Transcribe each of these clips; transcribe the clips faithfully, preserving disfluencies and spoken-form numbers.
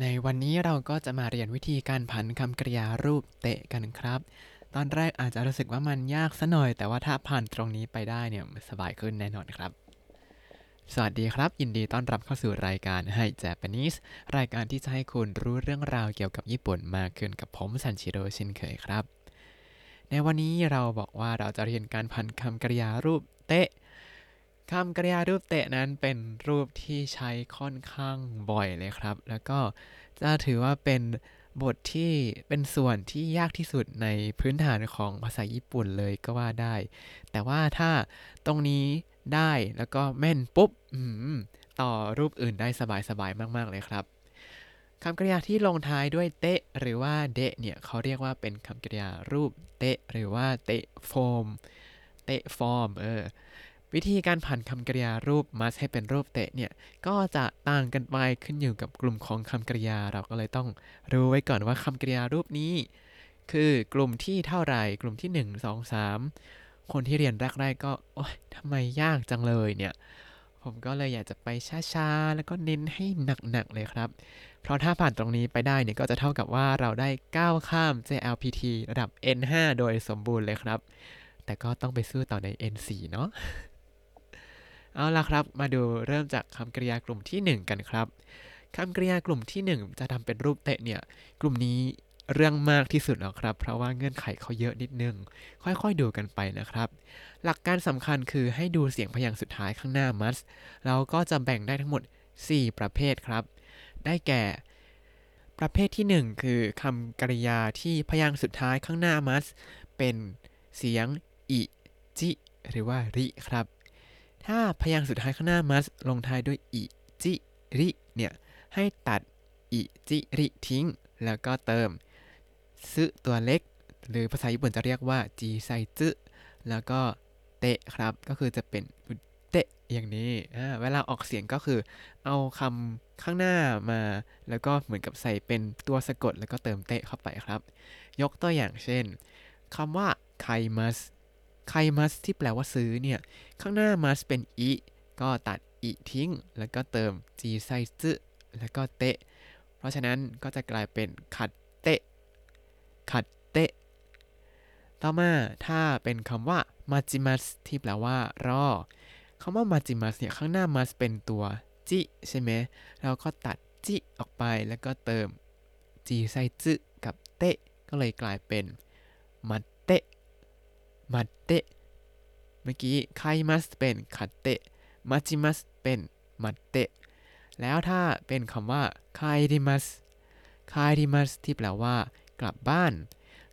ในวันนี้เราก็จะมาเรียนวิธีการผันคำกริยารูปเตะกันครับตอนแรกอาจจะรู้สึกว่ามันยากซะหน่อยแต่ว่าถ้าผ่านตรงนี้ไปได้เนี่ยสบายขึ้นแน่นอนครับสวัสดีครับยินดีต้อนรับเข้าสู่รายการให้เจแปนิสรายการที่จะให้คุณรู้เรื่องราวเกี่ยวกับญี่ปุ่นมากขึ้นกับผมซันชิโร่เช่นเคยครับในวันนี้เราบอกว่าเราจะเรียนการผันคำกริยารูปเตะคำกริยารูปเตะนั้นเป็นรูปที่ใช้ค่อนข้างบ่อยเลยครับแล้วก็จะถือว่าเป็นบทที่เป็นส่วนที่ยากที่สุดในพื้นฐานของภาษาญี่ปุ่นเลยก็ว่าได้แต่ว่าถ้าตรงนี้ได้แล้วก็แม่นปุ๊บต่อรูปอื่นได้สบายๆมากๆเลยครับคำกริยาที่ลงท้ายด้วยเตะหรือว่าเดะเนี่ยเขาเรียกว่าเป็นคำกริยารูปเตะหรือว่าเตะโฟมเตะฟอร์มเออวิธีการผันคำกริยารูปมาให้เป็นรูปเตะเนี่ยก็จะต่างกันไปขึ้นอยู่กับกลุ่มของคำกริยาเราก็เลยต้องรู้ไว้ก่อนว่าคำกริยารูปนี้คือกลุ่มที่เท่าไหร่กลุ่มที่ หนึ่ง สอง สาม คนที่เรียนแรกๆก็โอ๊ยทำไมยากจังเลยเนี่ยผมก็เลยอยากจะไปช้าๆแล้วก็เน้นให้หนักๆเลยครับเพราะถ้าผ่านตรงนี้ไปได้เนี่ยก็จะเท่ากับว่าเราได้ก้าวข้าม เจ แอล พี ที ระดับ เอ็น ห้า โดยสมบูรณ์เลยครับแต่ก็ต้องไปสู้ต่อใน เอ็น สี่ เนาะเอาล่ะครับมาดูเริ่มจากคำกริยากลุ่มที่หนึ่งกันครับคำกริยากลุ่มที่หนึ่งจะทำเป็นรูปเตะเนี่ยกลุ่มนี้เรื่องมากที่สุดแล้วครับเพราะว่าเงื่อนไขเขาเยอะนิดนึงค่อยๆดูกันไปนะครับหลักการสำคัญคือให้ดูเสียงพยางค์สุดท้ายข้างหน้ามัสเราก็จะแบ่งได้ทั้งหมดสี่ประเภทครับได้แก่ประเภทที่หนึ่งคือคำกริยาที่พยางค์สุดท้ายข้างหน้ามัสเป็นเสียงอิจิหรือว่าริครับถ้าพยางค์สุดท้ายข้างหน้ามัสลงท้ายด้วยอิจิริเนี่ยให้ตัดอิจิริทิ้งแล้วก็เติมซึตัวเล็กหรือภาษาญี่ปุ่นจะเรียกว่าจีไซซึแล้วก็เตะครับก็คือจะเป็นเตะอย่างนี้เวลาออกเสียงก็คือเอาคำข้างหน้ามาแล้วก็เหมือนกับใส่เป็นตัวสะกดแล้วก็เติมเตะเข้าไปครับยกตัวอย่างเช่นคำว่าไคมัสไคมัสที่แปลว่าซื้อเนี่ยข้างหน้ามัสเป็นอิก็ตัดอิทิ้งแล้วก็เติมจีไซซึแล้วก็เตะเพราะฉะนั้นก็จะกลายเป็นคัดเตะคัดเตะต่อมาถ้าเป็นคำว่ามาจิมัสที่แปลว่ารอคำว่ามาจิมัสเนี่ยข้างหน้ามัสเป็นตัวจิใช่ไหมเราก็ตัดจิออกไปแล้วก็เติมจีไซซึกับเตะก็เลยกลายเป็นมัดเตะมัดเตะเมื่อกี้ไคมัสเป็นคัดเตะมาจิมัสเป็นมัดเตะแล้วถ้าเป็นคำว่าไคริมัสไคริมัสที่แปลว่ากลับบ้าน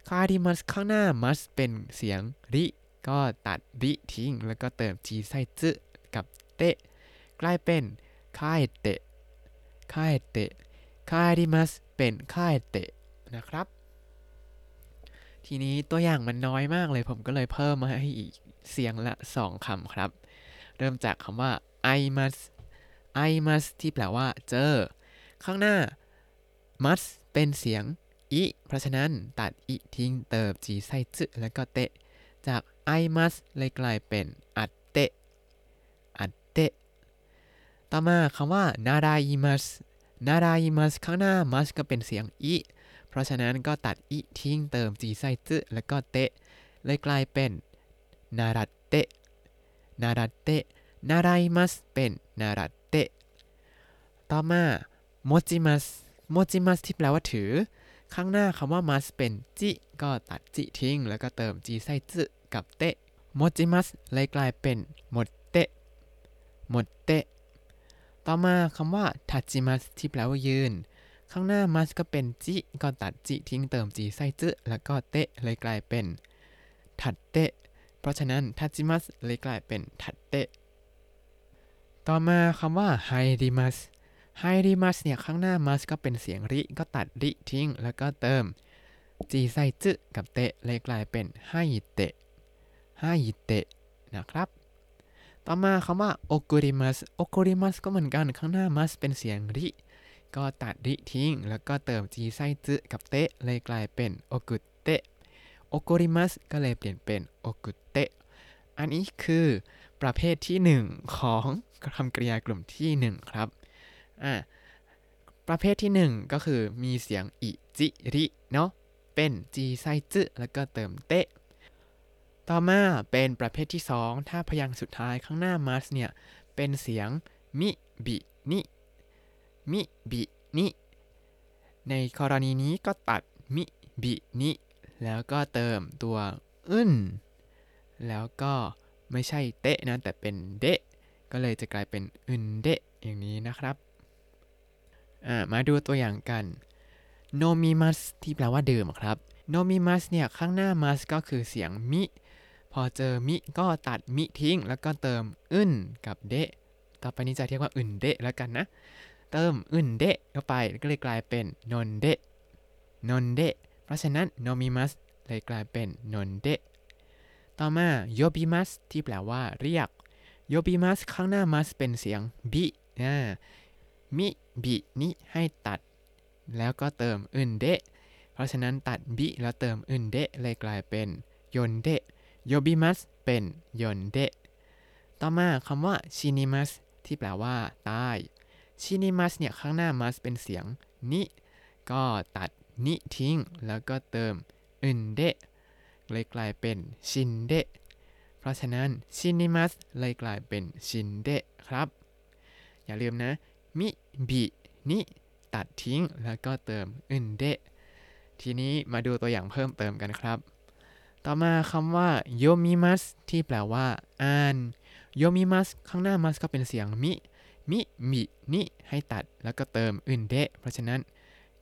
ไคริมัสข้างหน้ามัสเป็นเสียงริก็ตัดริทิ้งแล้วก็เติมจีไซซึกับเตะกลายเป็นไคเตะไคเตะไคริมัสเป็นไคเตะนะครับทีนี้ตัวอย่างมันน้อยมากเลยผมก็เลยเพิ่มมาให้อีกเสียงละสองคำครับเริ่มจากคำว่าไอมัสไอมัสที่แปลว่าเจอข้างหน้ามัสเป็นเสียงอิเพราะฉะนั้นตัดอิทิ้งเติมจีไซซึแล้วก็เตะจากไอมัสเลยกลายเป็นอัตเตะอัตเตะต่อมาคำว่านาราอิมัสนาราอิมัสข้างหน้ามัสก็เป็นเสียงอิเพราะฉะนั้นก็ตัดอิทิ้งเติมจีไซซึแล้วก็เตะเลยกลายเป็นนารัตเตะนารัตเตะนาราอิมัสเป็นนารัตเตะต่อมาโมจิมัสโมจิมัสที่แปลว่าถือข้างหน้าคำว่ามัสเป็นจิก็ตัดจิทิ้งแล้วก็เติมจีไซซึกับเตะโมจิมัสเลยกลายเป็นหมดเตะหมดเตะต่อมาคำว่าทัจิมัสที่แปลว่ายืนข้างหน้ามัสก็เป็นจิก็ตัดจิทิ้งเติมจีไซซึแล้วก็เตะเลยกลายเป็นทัดเตะเพราะฉะนั้นทัจิมัสเลยกลายเป็นทัดเตะต่อมาคำว่าไฮริมัสไฮริมัสเนี่ยข้างหน้ามัสก็เป็นเสียงริก็ตัดริทิ้งแล้วก็เติมจีไซซึกับเตะเลยกลายเป็นไฮเตะไฮเตะนะครับต่อมาคำว่าโอกุริมัสโอกุริมัสก็เหมือนกันข้างหน้ามัสเป็นเสียงริก็ตัดริทิ้งแล้วก็เติมจีไซซึกับเตะเลยกลายเป็นโอกุเตะโอกุริมัสก็เลยเปลี่ยนเป็นโอกุเตะอันนี้คือประเภทที่หนึ่งของคำกริยากลุ่มที่หนึ่งครับอ่ะ ประเภทที่หนึ่งก็คือมีเสียงอิจิริเนาะเป็นจีไซจึแล้วก็เติมเตะต่อมาเป็นประเภทที่สองถ้าพยางค์สุดท้ายข้างหน้ามัสเนี่ยเป็นเสียงมิบินิมิบินิในกรณีนี้ก็ตัดมิบินิแล้วก็เติมตัวอึนแล้วก็ไม่ใช่เตะนะแต่เป็นเดะก็เลยจะกลายเป็นอึนเดะอย่างนี้นะครับอ่ามาดูตัวอย่างกันโนมิมัสที่แปลว่าดื่มครับโนมิมัสเนี่ยข้างหน้ามัสก็คือเสียงมิพอเจอมิก็ตัดมิทิ้งแล้วก็เติมอึนกับเดะต่อไปนี้จะเรียกว่าอึนเดะแล้วกันนะเติมอึนเดะเข้าไปก็เลยกลายเป็นนนเดะนนเดะเพราะฉะนั้นโนมิมัสเลยกลายเป็นนนเดะต่อมาโยบิมัสที่แปลว่าเรียกโยบิมัสข้างหน้ามัสเป็นเสียงบินะมิบินิให้ตัดแล้วก็เติมอึนเดะเพราะฉะนั้นตัดบิแล้วเติมอึนเดะเลยกลายเป็นยนเดะโยบิมัสเป็นยนเดะต่อมาคำว่าชินิมัสที่แปลว่าใต้ชินิมัสเนี่ยข้างหน้ามัสเป็นเสียงนิก็ตัดนิทิ้งแล้วก็เติมอึนเดะเลยกลายเป็นชินเดะเพราะฉะนั้นชินิมัสเลยกลายเป็นชินเดะครับอย่าลืมนะมิบินิตัดทิ้งแล้วก็เติมอึนเดะทีนี้มาดูตัวอย่างเพิ่มเติมกันครับต่อมาคำว่าโยมิมัสที่แปลว่าอ่านโยมิมัสข้างหน้ามัสก็เป็นเสียงมิมิมินิให้ตัดแล้วก็เติมอึนเดะเพราะฉะนั้น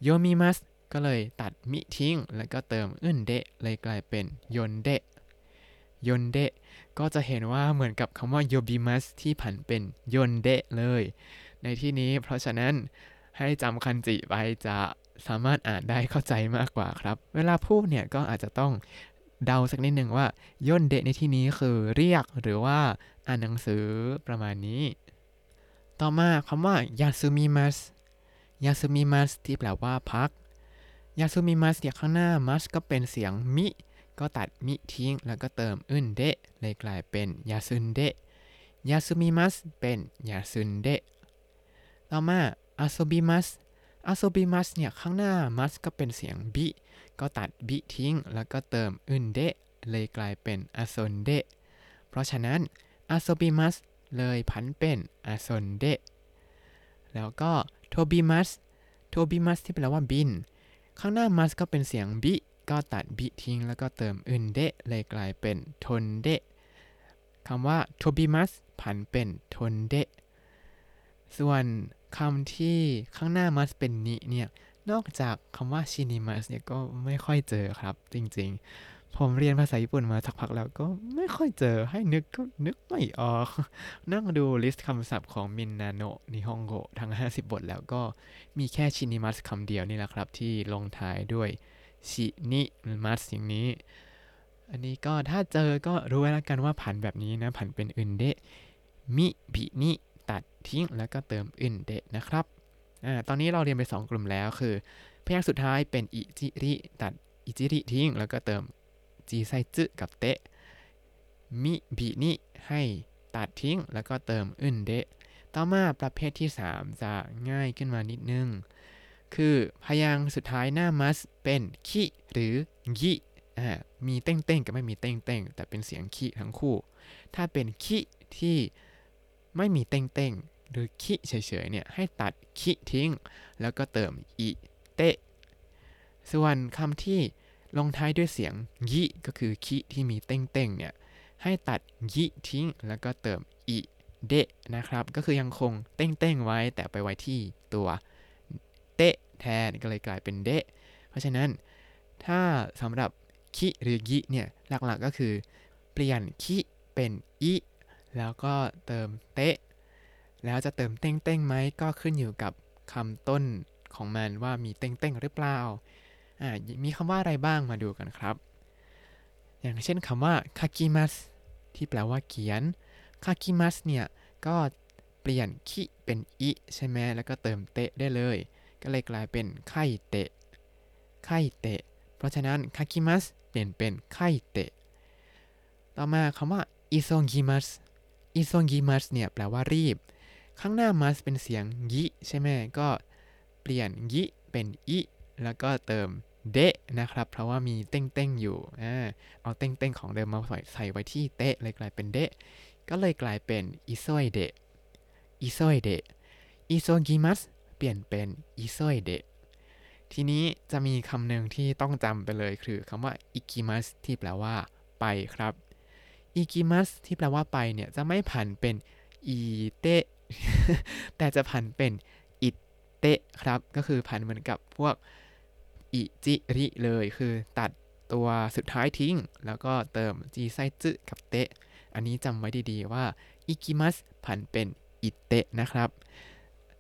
โยมิมัสก็เลยตัดมิทิ้งแล้วก็เติมอึนเดะเลยกลายเป็นยนเดะยนเดะก็จะเห็นว่าเหมือนกับคำว่าโยบิมัสที่ผันเป็นยนเดะเลยในที่นี้เพราะฉะนั้นให้จำคันจิไว้จะสามารถอ่านได้เข้าใจมากกว่าครับเวลาพูดเนี่ยก็อาจจะต้องเดาสักนิดนึงว่าย่นเดะในที่นี้คือเรียกหรือว่าอ่านหนังสือประมาณนี้ต่อมาคำว่ายาซูมิมัสยาซูมิมัสที่แปลว่าพักยาซูมิมัสเนี่ยข้างหน้ามัสก็เป็นเสียงมิก็ตัดมิทิ้งแล้วก็เติมอึนเดะเลยกลายเป็นยาซุนเดะยาซูมิมัสเป็นยาซุนเดะต่อมาอาโซบิมัสอาโซบิมัสเนี่ยข้างหน้ามัสก็เป็นเสียงบิก็ตัดบิทิ้งแล้วก็เติมอึนเดะเลยกลายเป็นอาโซนเดะเพราะฉะนั้นอาโซบิมัสเลยผันเป็นอาโซนเดะแล้วก็โทบิมัสโทบิมัสที่แปลว่าบินข้างหน้ามัสก็เป็นเสียงบิก็ตัดบิทิ้งแล้วก็เติมอึนเดะเลยกลายเป็นทนเดะคำว่าโทบิมัสผันเป็นทนเดะส่วนคำที่ข้างหน้ามัสเป็นนิเนี่ยนอกจากคำว่าชินิมัสเนี่ยก็ไม่ค่อยเจอครับจริงๆผมเรียนภาษาญี่ปุ่นมาสักพักแล้วก็ไม่ค่อยเจอให้นึกก็นึกไม่ออกนั่งดูลิสต์คำศัพท์ของมินนาโนะนิฮงโกะทั้งห้าสิบบทแล้วก็มีแค่ชินิมัสคำเดียวนี่แหละครับที่ลงท้ายด้วยชินิมัสอย่างนี้อันนี้ก็ถ้าเจอก็รู้ไว้แล้วกันว่าผันแบบนี้นะผันเป็นอึนเดะมิบินิตัดทิ้งแล้วก็เติมอึนเดะนะครับอ่าตอนนี้เราเรียนไปสองกลุ่มแล้วคือพยางค์สุดท้ายเป็นอิจิริตัดอิจิริทิ้งแล้วก็เติมจีไซจึกับเตะมิบินิให้ตัดทิ้งแล้วก็เติมอึนเดะต่อมาประเภทที่สามจะง่ายขึ้นมานิดนึงคือพยางค์สุดท้ายหน้ามัสเป็นคิหรือยิอ่ามีเต้งๆกับไม่มีเต้งๆแต่เป็นเสียงคิทั้งคู่ถ้าเป็นคิที่ไม่มีเต้งๆหรือคิเฉยๆเนี่ยให้ตัดคิทิ้งแล้วก็เติมอิเตะส่วนคำที่ลงท้ายด้วยเสียงยิก็คือคิที่มีเต้งๆเนี่ยให้ตัดยิทิ้งแล้วก็เติมอิเดะนะครับก็คือยังคงเต้งๆไว้แต่ไปไว้ที่ตัวเตะแทนก็เลยกลายเป็นเดะเพราะฉะนั้นถ้าสำหรับคิหรือยิเนี่ยหลักๆก็คือเปลี่ยนคิเป็นอิแล้วก็เติมเตะแล้วจะเติมเต้งเต้งไหมก็ขึ้นอยู่กับคำต้นของมันว่ามีเต้งเต้งหรือเปล่าอ่ามีคำว่าอะไรบ้างมาดูกันครับอย่างเช่นคำว่าคากิมัสที่แปลว่าเขียนคากิมัสเนี่ยก็เปลี่ยนคิเป็นอิใช่ไหมแล้วก็เติมเตะได้เลยก็เลยกลายเป็นไข่เตะไข่เตะเพราะฉะนั้นคากิมัสเปลี่ยนเป็นไข่เตะต่อมาคำว่าอิซงกิมัสอิซงกิมัสเนี่ยแปลว่ารีบข้างหน้ามัสเป็นเสียงยิใช่ไหมก็เป ลี่ยนยิเป็นอิแล้วก็เติมเดะนะครับเพราะว่ามีเต้งๆอยู่อ่าเอาเต้งๆของเดิมมาใส่ไว้ที่เตะเลยกลายเป็นเดะก็เลยกลายเป็นอิโซยเดะอิโซยเดะอิโซกิมัสเปลี่ยนเป็นอิโซยเดะทีนี้จะมีคำหนึ่งที่ต้องจำไปเลยคือคำว่าอิกิมัสที่แปลว่าไปครับอิกิมัสที่แปลว่าไปเนี่ยจะไม่ผันเป็นอีเตะแต่จะผันเป็นอิเตะครับก็คือผันเหมือนกับพวกอิจิริเลยคือตัดตัวสุดท้ายทิ้งแล้วก็เติมจีไซจึกับเตะอันนี้จำไว้ดีๆว่าอิกิมัสผันเป็นอิเตะนะครับ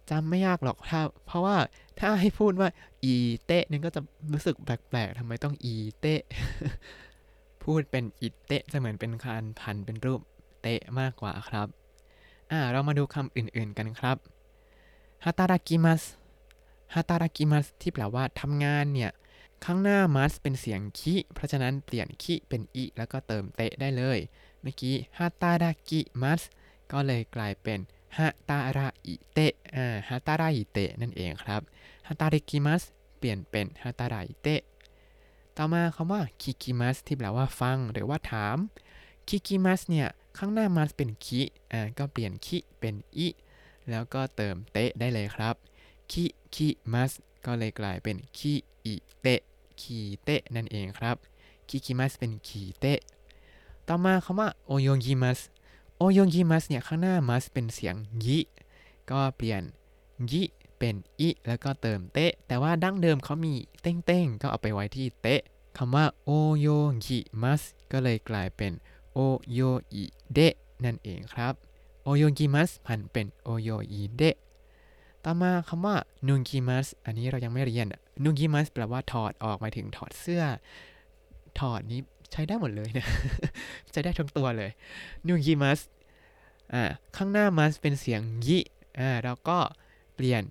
จำไม่ยากหรอกถ้าเพราะว่าถ้าให้พูดว่าอีเตะนึงก็จะรู้สึกแปลกๆทำไมต้องอีเตะพูดเป็นอิเตะจะเหมือนเป็นการผันเป็นรูปเตะมากกว่าครับอ่าเรามาดูคำอื่นๆกันครับฮาตารากิมัสฮาตารากิมัสที่แปลว่าทำงานเนี่ยข้างหน้ามัสเป็นเสียงคิเพราะฉะนั้นเปลี่ยนคิเป็นอิแล้วก็เติมเตะได้เลยเมื่อกี้ฮาตารากิมัสก็เลยกลายเป็นฮาตาราอิเตะอ่าฮาตาราอิเตะนั่นเองครับฮาตาริกิมัสเปลี่ยนเป็นฮาตาราอิเตะต่อมาคำว่าคิกิมัสที่แปลว่าฟังหรือว่าถามคิกิมัสเนี่ยข้างหน้ามัสเป็นคิอ่าก็เปลี่ยนคิเป็นอิแล้วก็เติมเตะได้เลยครับคิคิมัสก็เลยกลายเป็นคิอิเตะคีเตะนั่นเองครับคิกิมัสเป็นคีเตะต่อมาคำว่าโอโยงิมัสโอโยงิมัสเนี่ยข้างหน้ามัสเป็นเสียงยิก็เปลี่ยนยิเป็นอิแล้วก็เติมเตะแต่ว่าดั้งเดิมเขามีเต้งๆก็เอาไปไว้ที่เตะคำว่าโอโยงิมัสก็เลยกลายเป็นโอโยอิเดะนั่นเองครับโอโยงิมัสผันเป็นโอโยอิเดะต่อมาคำว่านุงกิมัสอันนี้เรายังไม่เรียนนุงกิมัสแปลว่าถอดออกหมายถึงถอดเสื้อถอดนี้ใช้ได้หมดเลยนะใช้ได้ทั้งตัวเลยนุงกิมัสอ่าข้างหน้ามัสเป็นเสียงยิอ่าเราก็เปลี่ยน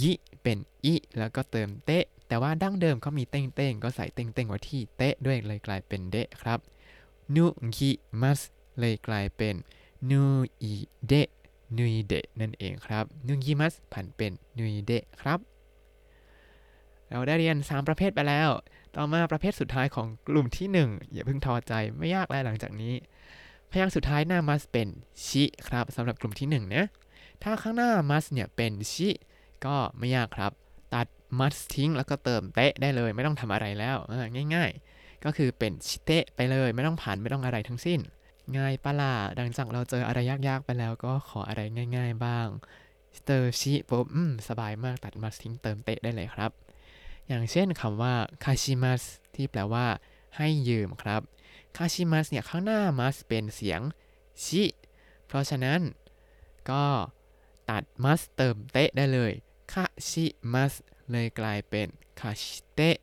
ยิเป็นอิแล้วก็เติมเตะแต่ว่าดั้งเดิมเขามีเต้งๆก็ใส่เต้งๆไว้ที่เตะด้วยเลยกลายเป็นเดะครับนุกิมัสเลยกลายเป็นนูอิเดะนุยเดะนั่นเองครับนุกิมัสผันเป็นนุยเดะครับเราได้เรียนสามประเภทไปแล้วต่อมาประเภทสุดท้ายของกลุ่มที่หนึ่งอย่าเพิ่งท้อใจไม่ยากแล้วหลังจากนี้พยางค์สุดท้ายหน้ามัสเป็นชิครับสำหรับกลุ่มที่หนึ่งนะถ้าข้างหน้ามัสเนี่ยเป็นชิก็ไม่ยากครับตัดมัสทิ้งแล้วก็เติมเตะได้เลยไม่ต้องทำอะไรแล้วง่ายๆก็คือเป็นชิเตะไปเลยไม่ต้องผ่านไม่ต้องอะไรทั้งสิ้นง่ายปะล่ะหลังจากเราเจออะไรยากๆไปแล้วก็ขออะไรง่ายๆบ้างเตอชิปุ๊บอืมสบายมากตัดมัสทิ้งเติมเตะได้เลยครับอย่างเช่นคำว่าคาชิมัสที่แปลว่าให้ยืมครับคาชิมัสเนี่ยข้างหน้ามัสเป็นเสียงชิเพราะฉะนั้นก็ตัดมัสเติมเตะได้เลยคาชิมัสเลยกลายเป็นคาชิเตะ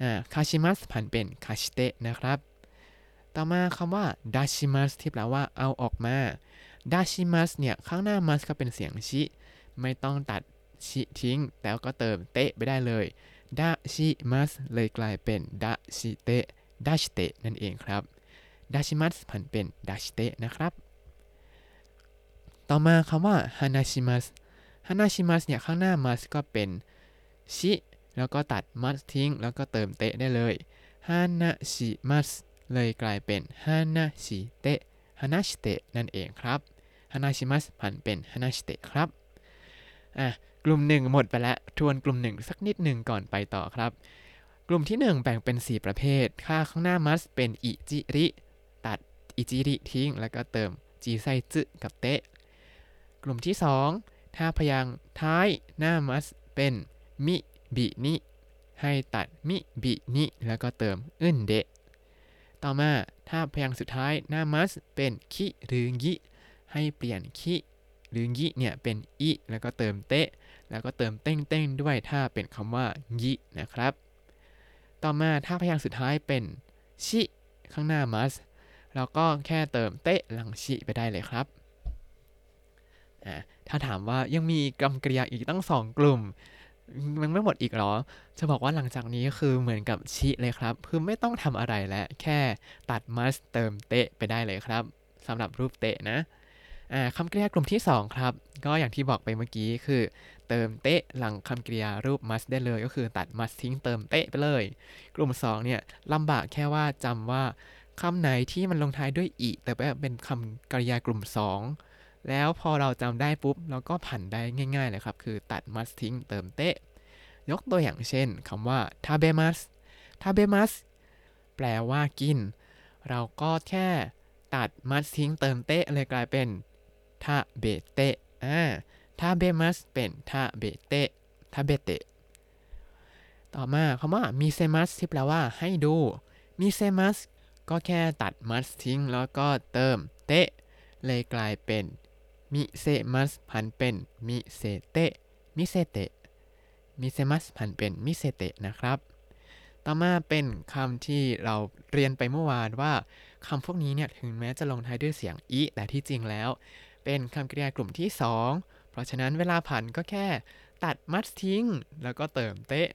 อ่าคาชิมัสผันเป็นคาชิเตะนะครับต่อมาคำว่าดัชิมัสที่แปลว่าเอาออกมาดัชิมัสเนี่ยข้างหน้ามัสก็เป็นเสียงชิไม่ต้องตัดชิทิ้งแล้วก็เติมเตะไปได้เลยดาชิมัสเลยกลายเป็นดาชิเตะดาชิเตะนั่นเองครับดาชิมัสผันเป็นดาชิเตะนะครับต่อมาคำว่าฮานาชิมัสฮานาชิมัสเนี่ยข้างหน้ามัสก็เป็นชิแล้วก็ตัดมัสทิ้งแล้วก็เติมเตะได้เลยฮานาชิมัสเลยกลายเป็นฮานาชิเตะฮานาชิเตะนั่นเองครับฮานาชิมัสผันเป็นฮานาชิเตะครับอ่ะกลุ่มหนึ่งหมดไปแล้วทวนกลุ่มหนึ่งสักนิดหนึ่งก่อนไปต่อครับกลุ่มที่หนึ่งแบ่งเป็นสี่ประเภทค่าข้างหน้ามัสเป็นอิจิริตัดอิจิริทิ้งแล้วก็เติมจีไซจึกับเตะกลุ่มที่สองถ้าพยางค์ท้ายหน้ามัสเป็นมิบินิให้ตัดมิบินิแล้วก็เติมอึนเดะต่อมาถ้าพยางค์สุดท้ายหน้ามัสเป็นคิหรืองิให้เปลี่ยนคิหรืองิเนี่ยเป็นอิแล้วก็เติมเตะแล้วก็เติมเต้งๆด้วยถ้าเป็นคำว่ายินะครับต่อมาถ้าพยางค์สุดท้ายเป็นชิข้างหน้ามัสเราก็แค่เติมเตะหลังชิไปได้เลยครับอ่าถ้าถามว่ายังมีกรรมกริยาอีกตั้งสองกลุ่มมันไม่หมดอีกหรอจะบอกว่าหลังจากนี้คือเหมือนกับชิเลยครับคือไม่ต้องทำอะไรแล้วแค่ตัดมัสเติมเตะไปได้เลยครับสำหรับรูปเตะนะอ่าคำกริยากลุ่มที่สองครับก็อย่างที่บอกไปเมื่อกี้คือ เติมเตะหลังคำกริยารูป must ได้เลยก็คือตัด must ทิ้งเติมเตะไปเลยกลุ่มสองเนี่ยลำบากแค่ว่าจำว่าคำไหนที่มันลงท้ายด้วยอิแต่เป็นคำกริยากลุ่มสองแล้วพอเราจำได้ปุ๊บเราก็ผันได้ง่ายๆเลยครับคือตัด must ทิ้งเติมเตะยกตัวอย่างเช่นคำว่า tabemasu tabemasu แปลว่ากินเราก็แค่ตัด must ทิ้งเติมเตะเลยกลายเป็น tabete อ่าทาเบมัสเป็นทาเบเตะทาเบเตะต่อมาคำว่ามิเซมัสที่แปลว่าให้ดูมิเซมัสก็แค่ตัดมัสทิ้งแล้วก็เติมเตะเลยกลายเป็นมิเซมัสผันเป็นมิเซเตะมิเซเตะมิเซมัสผันเป็นมิเซเตะนะครับต่อมาเป็นคำที่เราเรียนไปเมื่อวานว่าคำพวกนี้เนี่ยถึงแม้จะลงท้ายด้วยเสียงอิแต่ที่จริงแล้วเป็นคำกริยากลุ่มที่สองเพราะฉะนั้นเวลาผันก็แค่ตัดมัดทิ้งแล้วก็เติมเตะ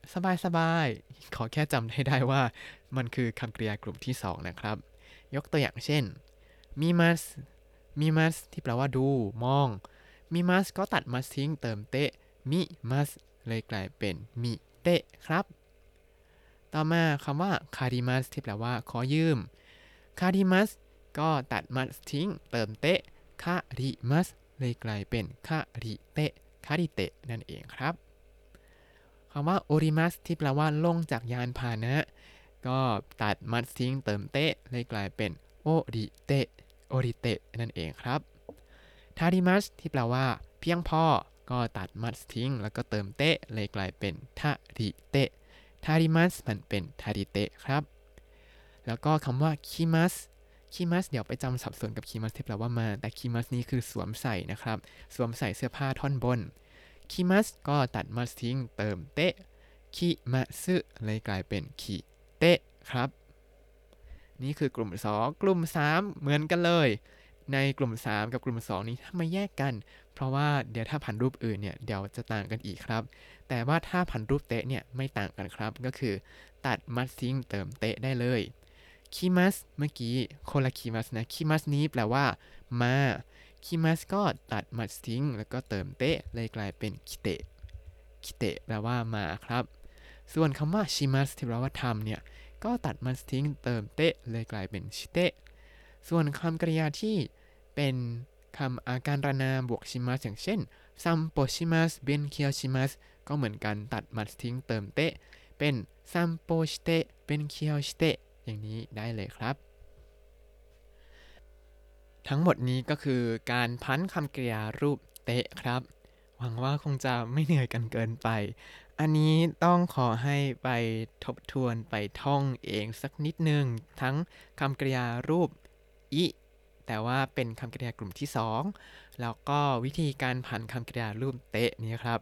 สบายๆขอแค่จำให้ได้ว่ามันคือคำกริยากลุ่มที่สองนะครับยกตัวอย่างเช่นมีมัสมีมัสที่แปลว่าดูมองมีมัสก็ตัดมัดทิ้งเติมเตะมิมัสเลยกลายเป็นมิเตะครับต่อมาคำว่าคาดิมัสที่แปลว่าขอยืมคาดิมัสก็ตัดมัดทิ้งเติมเตะคาดิมัสเลยกลายเป็นคาริเตะคาริเตะนั่นเองครับคำว่าโอริมัสที่แปลว่าลงจากยานพาหนะก็ตัดมัดทิ้งเติมเตะเลยกลายเป็นโอริเตะโอริเตะนั่นเองครับทาริมัสที่แปลว่าเพียงพอก็ตัดมัดทิ้งแล้วก็เติมเตะเลยกลายเป็นทาริเตะทาริมัสมันเป็นทาริเตะครับแล้วก็คำว่าคิมัสคิมัสเดี๋ยวไปจำสับสนกับคิมัสที่แปลว่ามาแต่คิมัสนี่คือสวมใส่นะครับสวมใส่เสื้อผ้าท่อนบนคิมัสก็ตัดมัสทิ้งเติมเตะคิมัสึเลยกลายเป็นคิเตะครับนี่คือกลุ่มสองกลุ่มสามเหมือนกันเลยในกลุ่มสามกับกลุ่มสองนี้ถ้ามาแยกกันเพราะว่าเดี๋ยวถ้าผันรูปอื่นเนี่ยเดี๋ยวจะต่างกันอีกครับแต่ว่าถ้าผันรูปเตะเนี่ยไม่ต่างกันครับก็คือตัดมัสทิ้งเติมเตะได้เลยคิมัสเมื่อกี้คนละคิมัสนะคิมัสนี้แปลว่ามาคิมัสก็ตัดมัสทิ้งแล้วก็เติมเตะเลยกลายเป็นคิเตะคิเตะแปลว่ามาครับส่วนคำว่าชิมัสที่แปลว่าทำเนี่ยก็ตัดมัสทิ้งเติมเตะเลยกลายเป็นชิเตะส่วนคำกริยาที่เป็นคำอาการรนามบวกชิมัสอย่างเช่นซัมโปชิมัสเบนเคียวชิมัสก็เหมือนกันตัดมัสทิ้งเติมเตะเป็นซัมโปชิเตะเบนเคียวชิเตะอย่างนี้ได้เลยครับทั้งหมดนี้ก็คือการพันคำกริยารูปเตะครับหวังว่าคงจะไม่เหนื่อยกันเกินไปอันนี้ต้องขอให้ไปทบทวนไปท่องเองสักนิดนึงทั้งคำกริยารูปอิแต่ว่าเป็นคำกริยากลุ่มที่สองแล้วก็วิธีการพันคำกริยารูปเตะนี้ครับ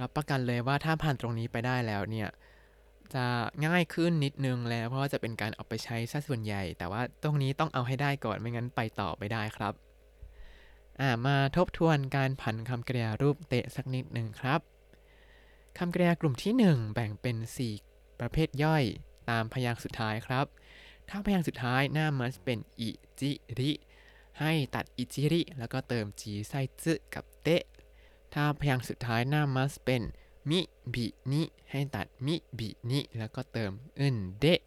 รับประกันเลยว่าถ้าพันตรงนี้ไปได้แล้วเนี่ยจะง่ายขึ้นนิดนึงแล้วเพราะว่าจะเป็นการเอาไปใช้ซะส่วนใหญ่แต่ว่าตรงนี้ต้องเอาให้ได้ก่อนไม่งั้นไปต่อไม่ได้ครับอ่ามาทบทวนการผันคำกริยารูปเตะสักนิดนึงครับคำกริยากลุ่มที่หนึ่งแบ่งเป็นสี่ประเภทย่อยตามพยางค์สุดท้ายครับถ้าพยางค์สุดท้ายหน้ามัสเป็นอิจิริให้ตัดอิจิริแล้วก็เติมจีไซซึกับเตะถ้าพยางค์สุดท้ายหน้ามัสเป็นมิบินิให้ตัดมิบินิแล้วก็เติมอึนเดะ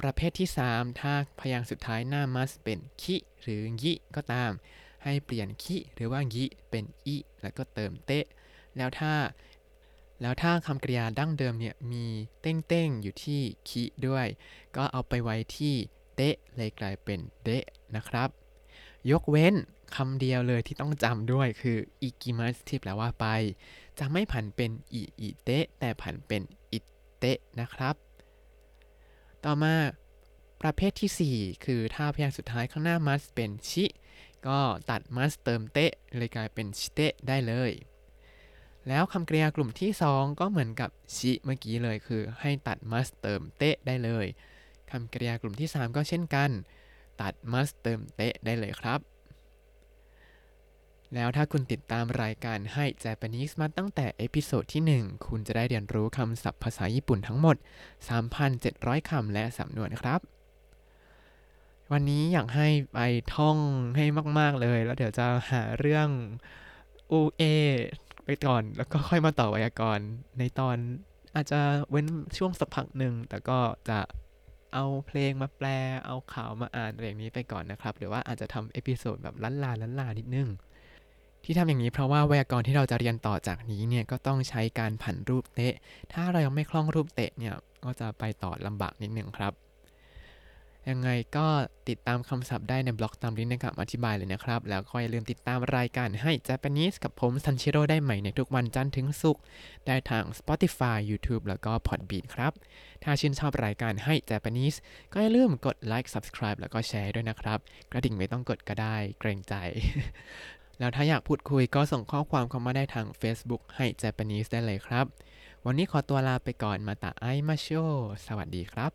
ประเภทที่สามถ้าพยางค์สุดท้ายหน้ามัสเป็นคิหรือยิก็ตามให้เปลี่ยนคิหรือว่ายิเป็นอิแล้วก็เติมเตะแล้วถ้าแล้วถ้าคำกริยาดั้งเดิมเนี่ยมีเต้งๆอยู่ที่คิด้วยก็เอาไปไว้ที่เตะเลยกลายเป็นเดะนะครับยกเว้นคำเดียวเลยที่ต้องจำด้วยคืออิกิมัสที่แปลว่าไปจะไม่ผันเป็นอิอิเตะแต่ผันเป็นอิเตะนะครับต่อมาประเภทที่สี่คือถ้าพยางค์สุดท้ายข้างหน้ามัสเป็นชิก็ตัดมัสเติมเตะเลยกลายเป็นชิเตะได้เลยแล้วคำกริยากลุ่มที่สองก็เหมือนกับชิเมื่อกี้เลยคือให้ตัดมัสเติมเตะได้เลยคำกริยากลุ่มที่สามก็เช่นกันตัดมัสเติมเตะได้เลยครับแล้วถ้าคุณติดตามรายการให้ Japanese มาตั้งแต่เอพิโซดที่หนึ่งคุณจะได้เรียนรู้คำศัพท์ภาษาญี่ปุ่นทั้งหมด สามพันเจ็ดร้อย คำและสำนวนครับวันนี้อยากให้ไปท่องให้มากๆเลยแล้วเดี๋ยวจะหาเรื่องอูเอ ไปก่อนแล้วก็ค่อยมาต่อไวยากรณ์ในตอนอาจจะเว้นช่วงสักพักหนึ่งแต่ก็จะเอาเพลงมาแปลเอาข่าวมาอ่านอะไรอย่างนี้ไปก่อนนะครับหรือว่าอาจจะทำเอพิโซดแบบล้านลาล้านลานิดนึงที่ทำอย่างนี้เพราะว่าไวยากรณ์ที่เราจะเรียนต่อจากนี้เนี่ยก็ต้องใช้การผันรูปเตะถ้าเรายังไม่คล่องรูปเตะเนี่ยก็จะไปต่อลำบากนิดนึงครับยังไงก็ติดตามคำศัพท์ได้ในบล็อกตามลิงก์ในคำอธิบายเลยนะครับแล้วก็อย่าลืมติดตามรายการให้ Japanese กับผมซันชิโร่ได้ใหม่ในทุกวันจันทร์ถึงศุกร์ได้ทาง Spotify YouTube แล้วก็ Podbean ครับถ้าชื่นชอบรายการให้ Japanese ก็อย่าลืมกด Like Subscribe แล้วก็แชร์ด้วยนะครับกระดิ่งไม่ต้องกดก็ได้เกรงใจ แล้วถ้าอยากพูดคุยก็ส่งข้อความเข้ามาได้ทาง Facebook ให้ Japanese ได้เลยครับวันนี้ขอตัวลาไปก่อนมาตะไอมาโชสวัสดีครับ